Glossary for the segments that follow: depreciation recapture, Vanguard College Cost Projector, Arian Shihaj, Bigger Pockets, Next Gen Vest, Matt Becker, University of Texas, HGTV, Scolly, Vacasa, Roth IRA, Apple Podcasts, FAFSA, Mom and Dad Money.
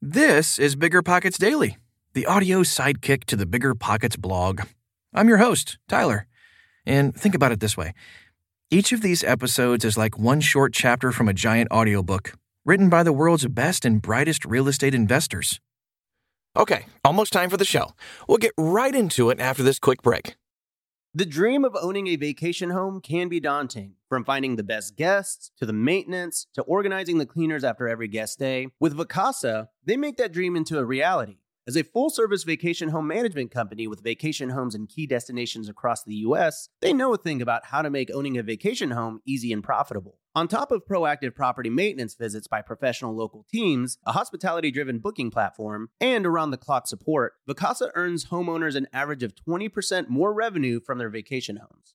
This is Bigger Pockets Daily, the audio sidekick to the Bigger Pockets blog. I'm your host, Tyler. And think about it this way. Each of these episodes is like one short chapter from a giant audiobook, written by the world's best and brightest real estate investors. Okay, almost time for the show. We'll get right into it after this quick break. The dream of owning a vacation home can be daunting, from finding the best guests, to the maintenance, to organizing the cleaners after every guest day. With Vacasa, they make that dream into a reality. As a full-service vacation home management company with vacation homes in key destinations across the U.S., they know a thing about how to make owning a vacation home easy and profitable. On top of proactive property maintenance visits by professional local teams, a hospitality-driven booking platform, and around-the-clock support, Vacasa earns homeowners an average of 20% more revenue from their vacation homes.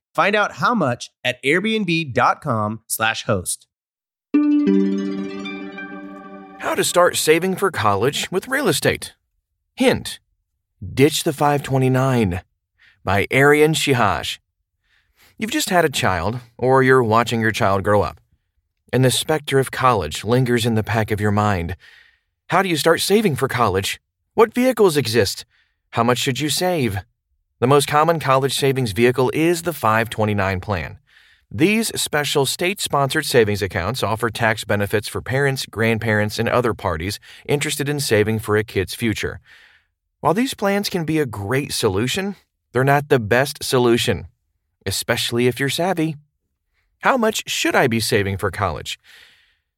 Find out how much at airbnb.com/host. How to start saving for college with real estate. Hint: Ditch the 529 by Arian Shihaj. You've just had a child, or you're watching your child grow up, and the specter of college lingers in the back of your mind. How do you start saving for college? What vehicles exist? How much should you save? The most common college savings vehicle is the 529 plan. These special state-sponsored savings accounts offer tax benefits for parents, grandparents, and other parties interested in saving for a kid's future. While these plans can be a great solution, they're not the best solution, especially if you're savvy. How much should I be saving for college?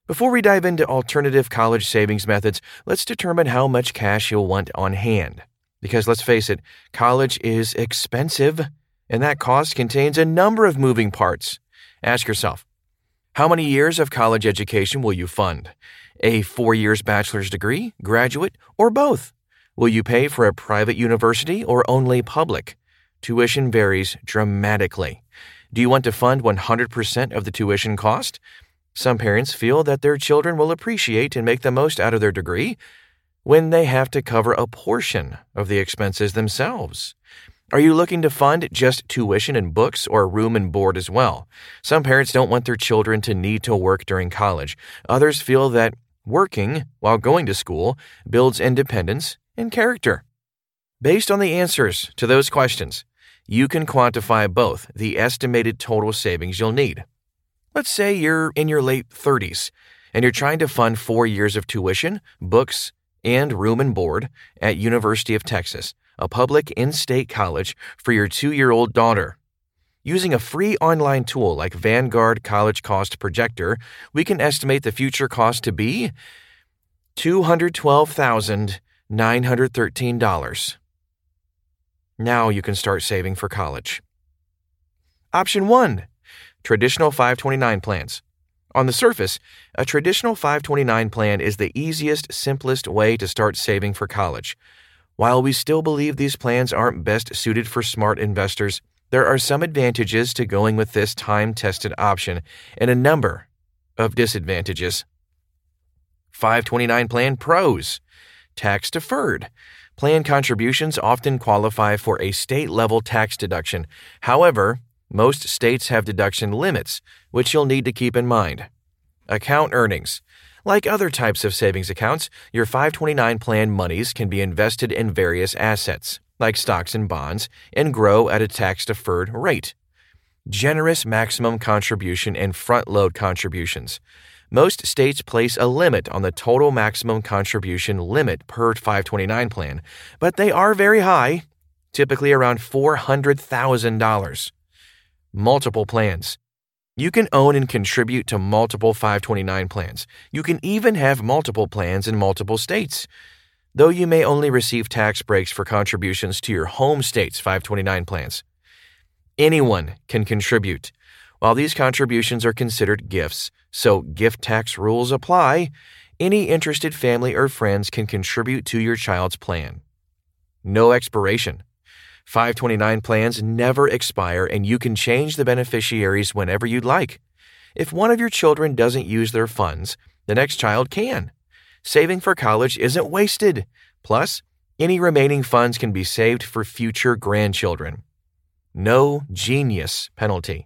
Before we dive into alternative college savings methods, let's determine how much cash you'll want on hand. Because let's face it, college is expensive, and that cost contains a number of moving parts. Ask yourself, how many years of college education will you fund? A 4 years bachelor's degree, graduate, or both? Will you pay for a private university or only public? Tuition varies dramatically. Do you want to fund 100% of the tuition cost? Some parents feel that their children will appreciate and make the most out of their degree when they have to cover a portion of the expenses themselves. Are you looking to fund just tuition and books, or room and board as well? Some parents don't want their children to need to work during college. Others feel that working while going to school builds independence and character. Based on the answers to those questions, you can quantify both the estimated total savings you'll need. Let's say you're in your late 30s and you're trying to fund 4 years of tuition, books, and room and board at University of Texas, a public in-state college, for your 2-year-old daughter. Using a free online tool like Vanguard College Cost Projector, we can estimate the future cost to be $212,913. Now you can start saving for college. Option 1. Traditional 529 plans. On the surface, a traditional 529 plan is the easiest, simplest way to start saving for college. While we still believe these plans aren't best suited for smart investors, there are some advantages to going with this time-tested option and a number of disadvantages. 529 plan pros: tax deferred. Plan contributions often qualify for a state-level tax deduction. However, most states have deduction limits, which you'll need to keep in mind. Account earnings. Like other types of savings accounts, your 529 plan monies can be invested in various assets, like stocks and bonds, and grow at a tax-deferred rate. Generous maximum contribution and front-load contributions. Most states place a limit on the total maximum contribution limit per 529 plan, but they are very high, typically around $400,000. Multiple plans. You can own and contribute to multiple 529 plans. You can even have multiple plans in multiple states. Though you may only receive tax breaks for contributions to your home state's 529 plans. Anyone can contribute. While these contributions are considered gifts, so gift tax rules apply, any interested family or friends can contribute to your child's plan. No expiration. 529 plans never expire, and you can change the beneficiaries whenever you'd like. If one of your children doesn't use their funds, the next child can. Saving for college isn't wasted. Plus, any remaining funds can be saved for future grandchildren. No genius penalty.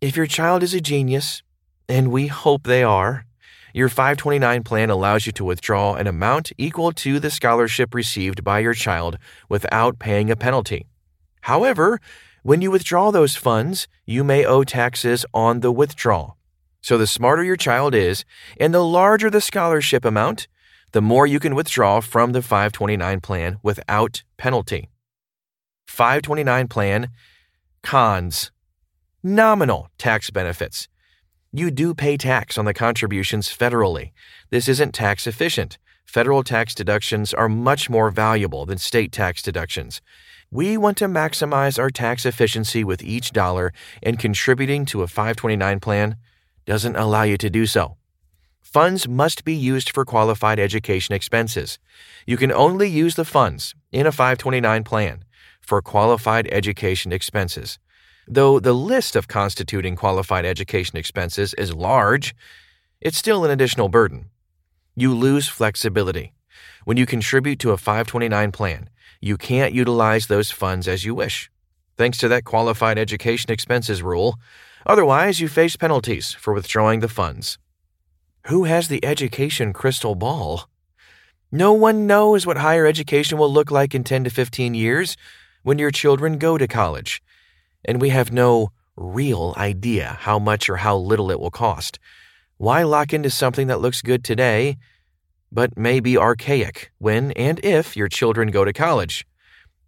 If your child is a genius, and we hope they are, your 529 plan allows you to withdraw an amount equal to the scholarship received by your child without paying a penalty. However, when you withdraw those funds, you may owe taxes on the withdrawal. So the smarter your child is and the larger the scholarship amount, the more you can withdraw from the 529 plan without penalty. 529 plan cons. Nominal tax benefits. You do pay tax on the contributions federally. This isn't tax efficient. Federal tax deductions are much more valuable than state tax deductions. We want to maximize our tax efficiency with each dollar, and contributing to a 529 plan doesn't allow you to do so. Funds must be used for qualified education expenses. You can only use the funds in a 529 plan for qualified education expenses. Though the list of constituting qualified education expenses is large, it's still an additional burden. You lose flexibility. When you contribute to a 529 plan, you can't utilize those funds as you wish, thanks to that qualified education expenses rule. Otherwise, you face penalties for withdrawing the funds. Who has the education crystal ball? No one knows what higher education will look like in 10 to 15 years when your children go to college. And we have no real idea how much or how little it will cost. Why lock into something that looks good today, but may be archaic when and if your children go to college?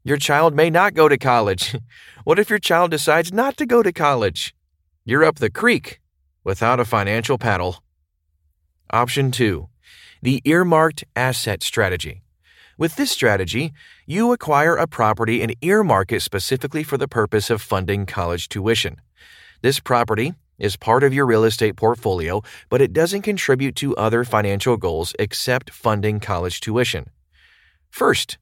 Your child may not go to college. What if your child decides not to go to college? You're up the creek without a financial paddle. Option 2. The earmarked asset strategy. With this strategy, you acquire a property and earmark it specifically for the purpose of funding college tuition. This property is part of your real estate portfolio, but it doesn't contribute to other financial goals except funding college tuition. First,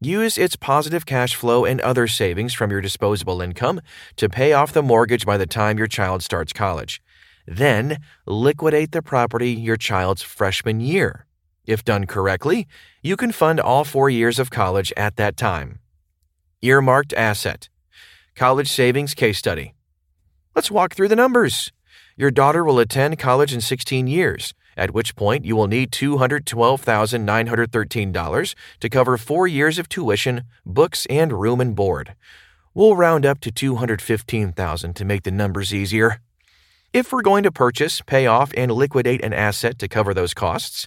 use its positive cash flow and other savings from your disposable income to pay off the mortgage by the time your child starts college. Then, liquidate the property your child's freshman year. If done correctly, you can fund all 4 years of college at that time. Earmarked asset. College savings case study. Let's walk through the numbers. Your daughter will attend college in 16 years, at which point you will need $212,913 to cover 4 years of tuition, books, and room and board. We'll round up to $215,000 to make the numbers easier. If we're going to purchase, pay off, and liquidate an asset to cover those costs,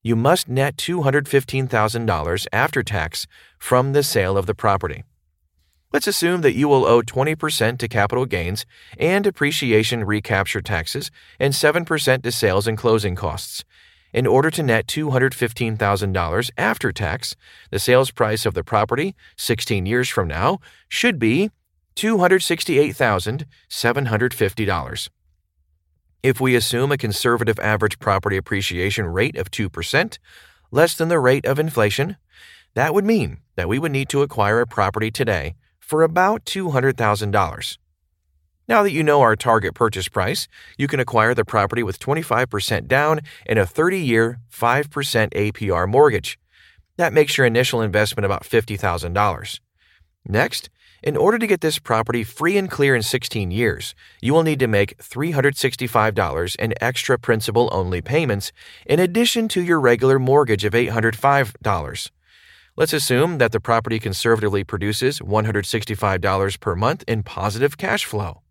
you must net $215,000 after tax from the sale of the property. Let's assume that you will owe 20% to capital gains and depreciation recapture taxes and 7% to sales and closing costs. In order to net $215,000 after tax, the sales price of the property 16 years from now should be $268,750. If we assume a conservative average property appreciation rate of 2%, less than the rate of inflation, that would mean that we would need to acquire a property today for about $200,000. Now that you know our target purchase price, you can acquire the property with 25% down and a 30-year 5% APR mortgage. That makes your initial investment about $50,000. Next, In order to get this property free and clear in 16 years, you will need to make $365 in extra principal-only payments in addition to your regular mortgage of $805. Let's assume that the property conservatively produces $165 per month in positive cash flow.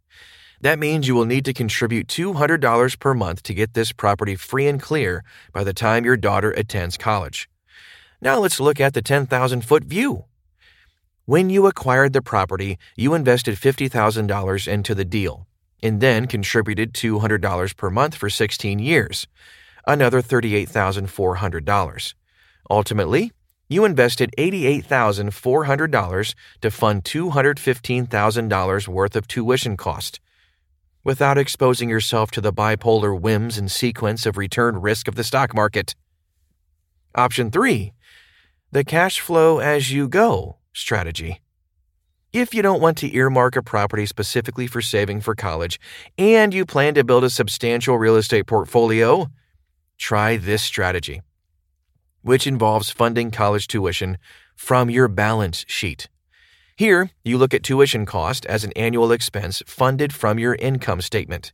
That means you will need to contribute $200 per month to get this property free and clear by the time your daughter attends college. Now let's look at the 10,000-foot view. When you acquired the property, you invested $50,000 into the deal and then contributed $200 per month for 16 years, another $38,400. Ultimately, you invested $88,400 to fund $215,000 worth of tuition cost. Without exposing yourself to the bipolar whims and sequence of return risk of the stock market. Option 3. The cash flow as you go strategy. If you don't want to earmark a property specifically for saving for college and you plan to build a substantial real estate portfolio, try this strategy, which involves funding college tuition from your balance sheet. Here, you look at tuition cost as an annual expense funded from your income statement.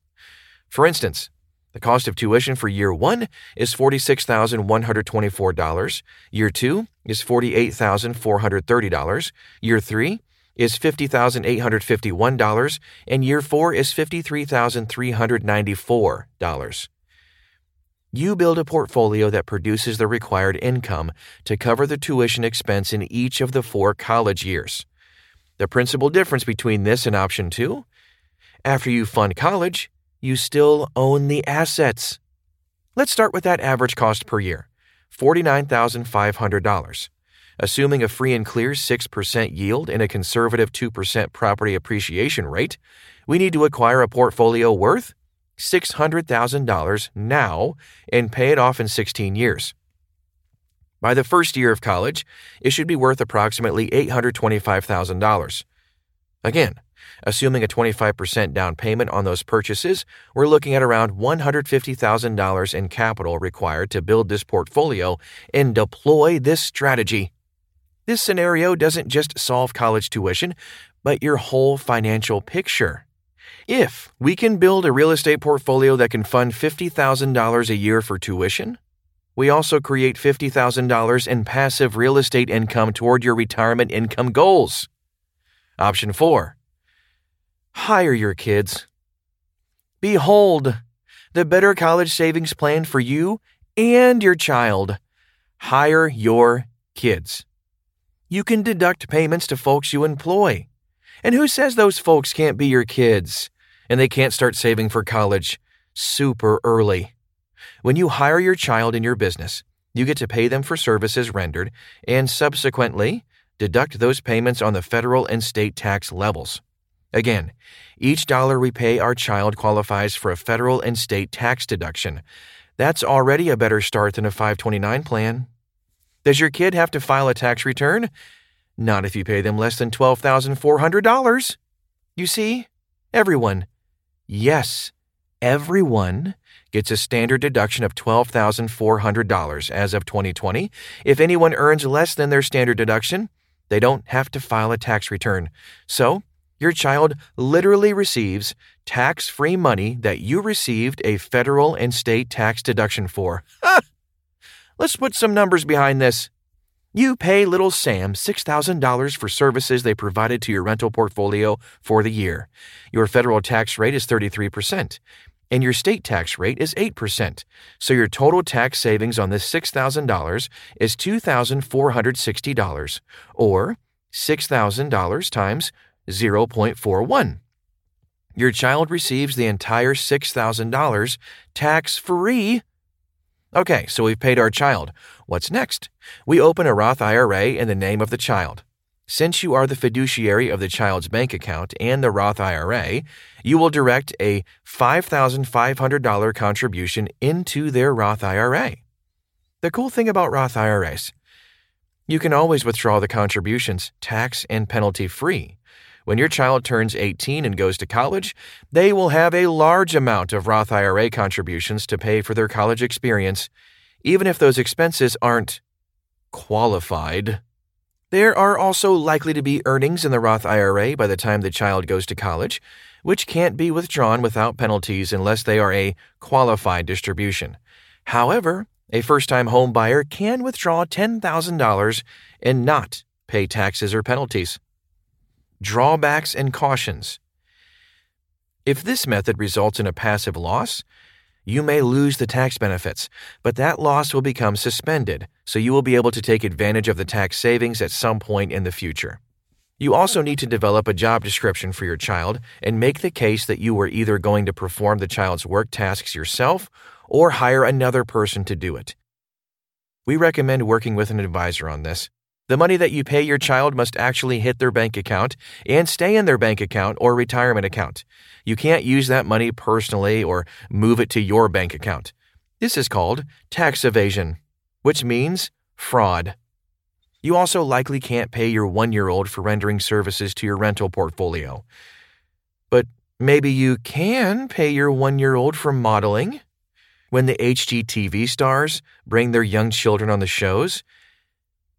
For instance, the cost of tuition for year 1 is $46,124, year 2 is $48,430, year 3 is $50,851, and year 4 is $53,394. You build a portfolio that produces the required income to cover the tuition expense in each of the 4 college years. The principal difference between this and option 2, after you fund college, you still own the assets. Let's start with that average cost per year, $49,500. Assuming a free and clear 6% yield and a conservative 2% property appreciation rate, we need to acquire a portfolio worth $600,000 now and pay it off in 16 years. By the first year of college, it should be worth approximately $825,000. Again, assuming a 25% down payment on those purchases, we're looking at around $150,000 in capital required to build this portfolio and deploy this strategy. This scenario doesn't just solve college tuition, but your whole financial picture. If we can build a real estate portfolio that can fund $50,000 a year for tuition, we also create $50,000 in passive real estate income toward your retirement income goals. Option 4. Hire your kids. Behold, the better college savings plan for you and your child. Hire your kids. You can deduct payments to folks you employ. And who says those folks can't be your kids and they can't start saving for college super early? When you hire your child in your business, you get to pay them for services rendered and subsequently deduct those payments on the federal and state tax levels. Again, each dollar we pay our child qualifies for a federal and state tax deduction. That's already a better start than a 529 plan. Does your kid have to file a tax return? Not if you pay them less than $12,400. You see, everyone, yes, everyone gets a standard deduction of $12,400 as of 2020. If anyone earns less than their standard deduction, they don't have to file a tax return. So, your child literally receives tax-free money that you received a federal and state tax deduction for. Let's put some numbers behind this. You pay little Sam $6,000 for services they provided to your rental portfolio for the year. Your federal tax rate is 33%, and your state tax rate is 8%, so your total tax savings on this $6,000 is $2,460, or $6,000 times 0.41. Your child receives the entire $6,000 tax-free. Okay, so we've paid our child. What's next? We open a Roth IRA in the name of the child. Since you are the fiduciary of the child's bank account and the Roth IRA, you will direct a $5,500 contribution into their Roth IRA. The cool thing about Roth IRAs, you can always withdraw the contributions tax and penalty-free. When your child turns 18 and goes to college, they will have a large amount of Roth IRA contributions to pay for their college experience, even if those expenses aren't qualified. There are also likely to be earnings in the Roth IRA by the time the child goes to college, which can't be withdrawn without penalties unless they are a qualified distribution. However, a first-time home buyer can withdraw $10,000 and not pay taxes or penalties. Drawbacks and cautions. If this method results in a passive loss, you may lose the tax benefits, but that loss will become suspended, so you will be able to take advantage of the tax savings at some point in the future. You also need to develop a job description for your child and make the case that you were either going to perform the child's work tasks yourself or hire another person to do it. We recommend working with an advisor on this. The money that you pay your child must actually hit their bank account and stay in their bank account or retirement account. You can't use that money personally or move it to your bank account. This is called tax evasion, which means fraud. You also likely can't pay your one-year-old for rendering services to your rental portfolio. But maybe you can pay your one-year-old for modeling. When the HGTV stars bring their young children on the shows,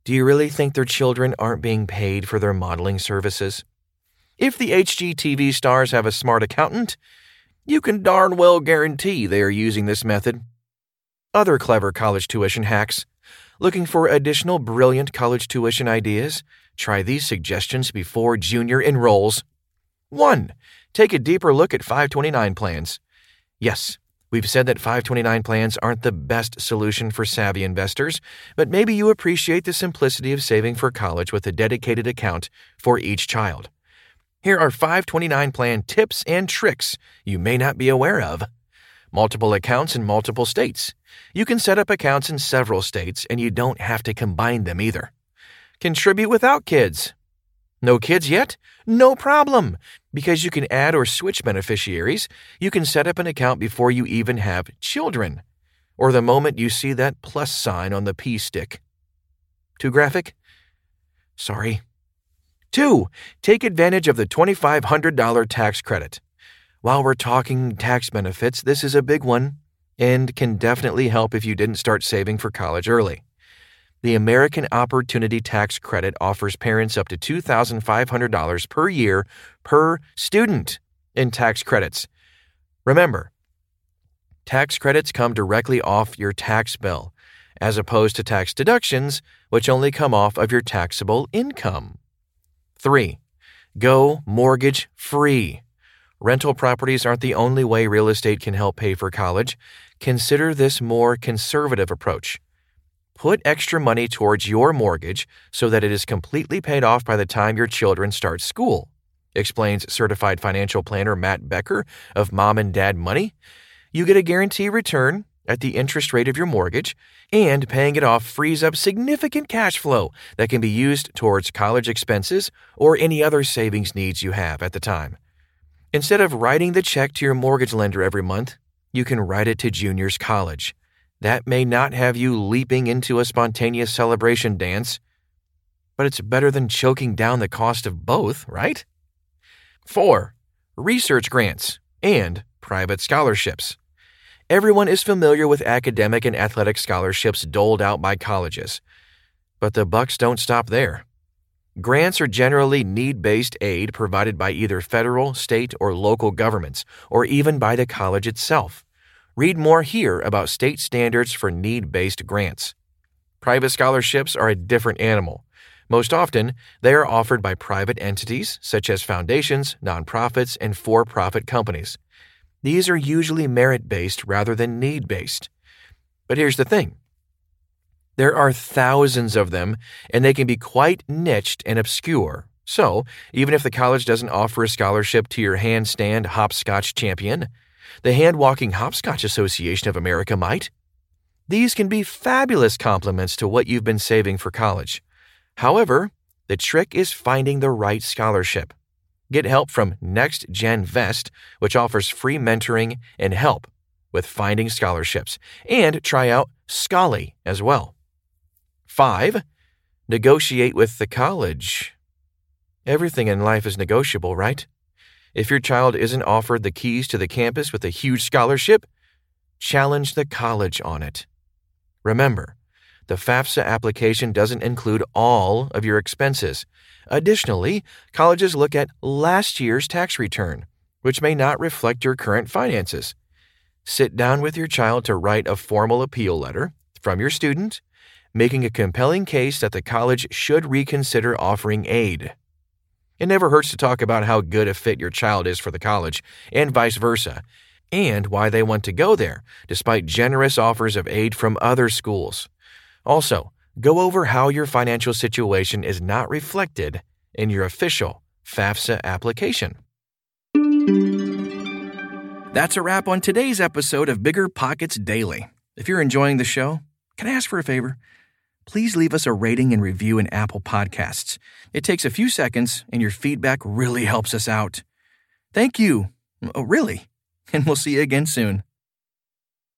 do you really think their children aren't being paid for their modeling services? If the HGTV stars have a smart accountant, you can darn well guarantee they are using this method. Other clever college tuition hacks. Looking for additional brilliant college tuition ideas? Try these suggestions before Junior enrolls. 1. Take a deeper look at 529 plans. Yes. We've said that 529 plans aren't the best solution for savvy investors, but maybe you appreciate the simplicity of saving for college with a dedicated account for each child. Here are 529 plan tips and tricks you may not be aware of. Multiple accounts in multiple states. You can set up accounts in several states, and you don't have to combine them either. Contribute without kids. No kids yet? No problem. Because you can add or switch beneficiaries, you can set up an account before you even have children, or the moment you see that plus sign on the P stick. Too graphic? Sorry. 2. Take advantage of the $2,500 tax credit. While we're talking tax benefits, this is a big one and can definitely help if you didn't start saving for college early. The American Opportunity Tax Credit offers parents up to $2,500 per year per student in tax credits. Remember, tax credits come directly off your tax bill, as opposed to tax deductions, which only come off of your taxable income. 3. Go mortgage free. Rental properties aren't the only way real estate can help pay for college. Consider this more conservative approach. Put extra money towards your mortgage so that it is completely paid off by the time your children start school, explains certified financial planner Matt Becker of Mom and Dad Money. You get a guaranteed return at the interest rate of your mortgage, and paying it off frees up significant cash flow that can be used towards college expenses or any other savings needs you have at the time. Instead of writing the check to your mortgage lender every month, you can write it to Junior's college. That may not have you leaping into a spontaneous celebration dance, but it's better than choking down the cost of both, right? 4. Research grants and private scholarships. Everyone is familiar with academic and athletic scholarships doled out by colleges, but the bucks don't stop there. Grants are generally need-based aid provided by either federal, state, or local governments, or even by the college itself. Read more here about state standards for need-based grants. Private scholarships are a different animal. Most often, they are offered by private entities such as foundations, nonprofits, and for-profit companies. These are usually merit-based rather than need-based. But here's the thing. There are thousands of them, and they can be quite niched and obscure. So, even if the college doesn't offer a scholarship to your handstand hopscotch champion, the Hand-Walking Hopscotch Association of America might. These can be fabulous compliments to what you've been saving for college. However, the trick is finding the right scholarship. Get help from Next Gen Vest, which offers free mentoring and help with finding scholarships. And try out Scolly as well. 5. Negotiate with the college. Everything in life is negotiable, right? If your child isn't offered the keys to the campus with a huge scholarship, challenge the college on it. Remember, the FAFSA application doesn't include all of your expenses. Additionally, colleges look at last year's tax return, which may not reflect your current finances. Sit down with your child to write a formal appeal letter from your student, making a compelling case that the college should reconsider offering aid. It never hurts to talk about how good a fit your child is for the college, and vice versa, and why they want to go there, despite generous offers of aid from other schools. Also, go over how your financial situation is not reflected in your official FAFSA application. That's a wrap on today's episode of Bigger Pockets Daily. If you're enjoying the show, can I ask for a favor? Please leave us a rating and review in Apple Podcasts. It takes a few seconds, and your feedback really helps us out. Thank you. Oh, really? And we'll see you again soon.